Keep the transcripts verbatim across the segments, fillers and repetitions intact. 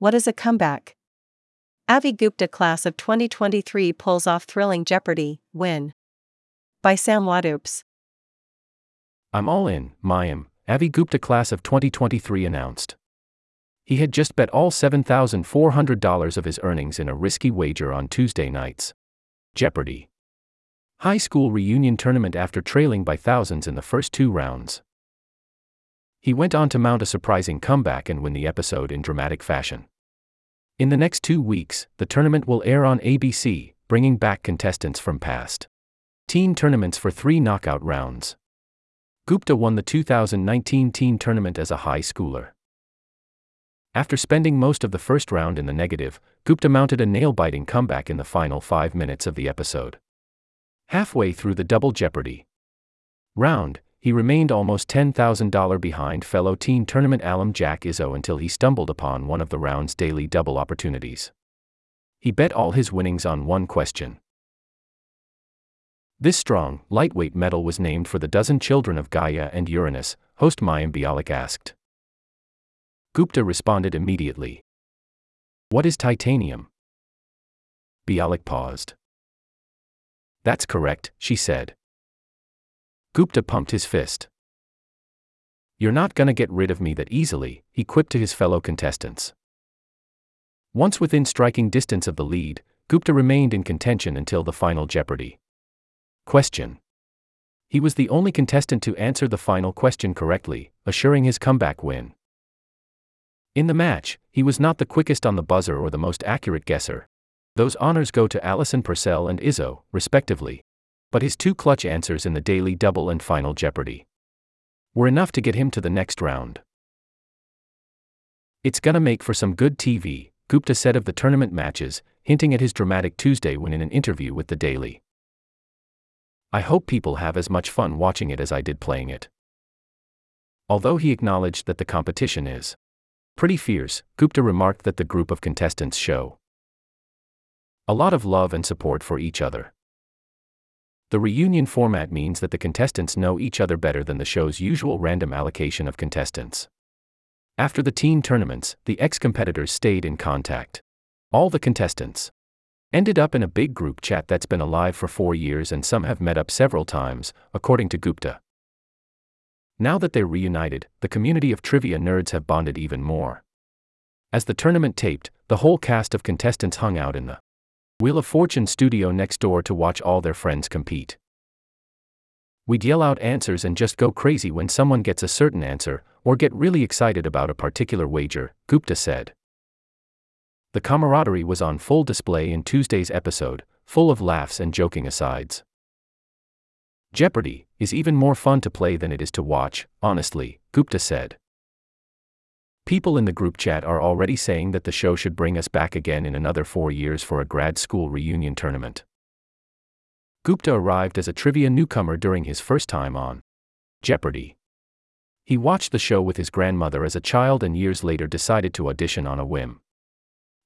What is a comeback? Avi Gupta class of twenty twenty-three pulls off thrilling Jeopardy! Win. By Sam Wadoops. I'm all in, Mayim, Avi Gupta class of twenty twenty-three announced. He had just bet all seven thousand four hundred dollars of his earnings in a risky wager on Tuesday night's Jeopardy! High school reunion tournament after trailing by thousands in the first two rounds. He went on to mount a surprising comeback and win the episode in dramatic fashion. In the next two weeks, the tournament will air on A B C, bringing back contestants from past teen tournaments for three knockout rounds. Gupta won the two thousand nineteen teen tournament as a high schooler. After spending most of the first round in the negative, Gupta mounted a nail-biting comeback in the final five minutes of the episode. Halfway through the double Jeopardy! round, he remained almost ten thousand dollars behind fellow teen tournament alum Jack Izzo until he stumbled upon one of the round's daily double opportunities. He bet all his winnings on one question. This strong, lightweight medal was named for the dozen children of Gaia and Uranus, host Mayim Bialik asked. Gupta responded immediately. What is titanium? Bialik paused. That's correct, she said. Gupta pumped his fist. You're not gonna get rid of me that easily, he quipped to his fellow contestants. Once within striking distance of the lead, Gupta remained in contention until the final Jeopardy! Question. He was the only contestant to answer the final question correctly, assuring his comeback win. In the match, he was not the quickest on the buzzer or the most accurate guesser. Those honors go to Allison Purcell and Izzo, respectively. But his two clutch answers in the daily double and final Jeopardy! were enough to get him to the next round. It's gonna make for some good T V, Gupta said of the tournament matches, hinting at his dramatic Tuesday win in an interview with The Daily. I hope people have as much fun watching it as I did playing it. Although he acknowledged that the competition is pretty fierce, Gupta remarked that the group of contestants show a lot of love and support for each other. The reunion format means that the contestants know each other better than the show's usual random allocation of contestants. After the teen tournaments, the ex-competitors stayed in contact. All the contestants ended up in a big group chat that's been alive for four years and some have met up several times, according to Gupta. Now that they're reunited, the community of trivia nerds have bonded even more. As the tournament taped, the whole cast of contestants hung out in the Wheel of Fortune studio next door to watch all their friends compete. We'd yell out answers and just go crazy when someone gets a certain answer, or get really excited about a particular wager, Gupta said. The camaraderie was on full display in Tuesday's episode, full of laughs and joking asides. Jeopardy! Is even more fun to play than it is to watch, honestly, Gupta said. People in the group chat are already saying that the show should bring us back again in another four years for a grad school reunion tournament. Gupta arrived as a trivia newcomer during his first time on Jeopardy! He watched the show with his grandmother as a child and years later decided to audition on a whim.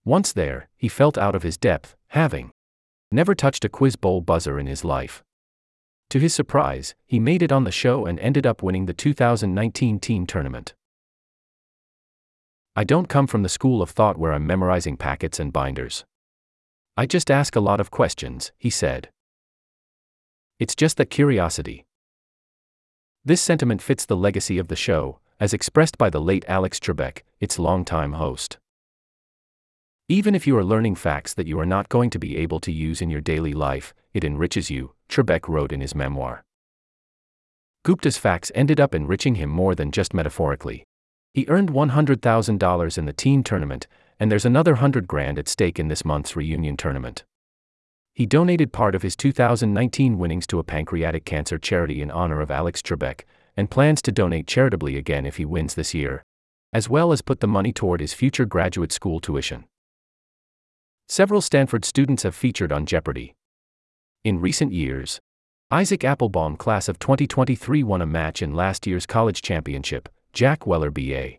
Once there, he felt out of his depth, having never touched a quiz bowl buzzer in his life. To his surprise, he made it on the show and ended up winning the two thousand nineteen teen tournament. I don't come from the school of thought where I'm memorizing packets and binders. I just ask a lot of questions, he said. It's just that curiosity. This sentiment fits the legacy of the show, as expressed by the late Alex Trebek, its longtime host. Even if you are learning facts that you are not going to be able to use in your daily life, it enriches you, Trebek wrote in his memoir. Gupta's facts ended up enriching him more than just metaphorically. He earned one hundred thousand dollars in the teen tournament, and there's another one hundred grand at stake in this month's reunion tournament. He donated part of his two thousand nineteen winnings to a pancreatic cancer charity in honor of Alex Trebek, and plans to donate charitably again if he wins this year, as well as put the money toward his future graduate school tuition. Several Stanford students have featured on Jeopardy! In recent years, Isaac Applebaum class of twenty twenty-three won a match in last year's college championship. Jack Weller B A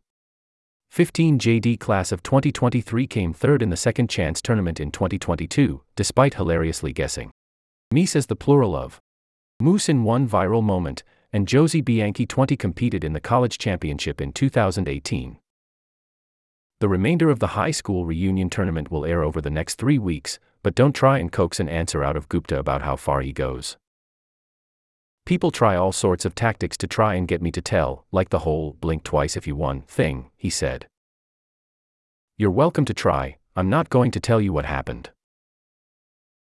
fifteen J D class of twenty twenty-three came third in the second chance tournament in twenty twenty-two, despite hilariously guessing meese as the plural of moose in one viral moment, and Josie Bianchi twenty competed in the college championship in two thousand eighteen. The remainder of the high school reunion tournament will air over the next three weeks, but don't try and coax an answer out of Gupta about how far he goes. People try all sorts of tactics to try and get me to tell, like the whole blink twice if you won thing, he said. You're welcome to try, I'm not going to tell you what happened.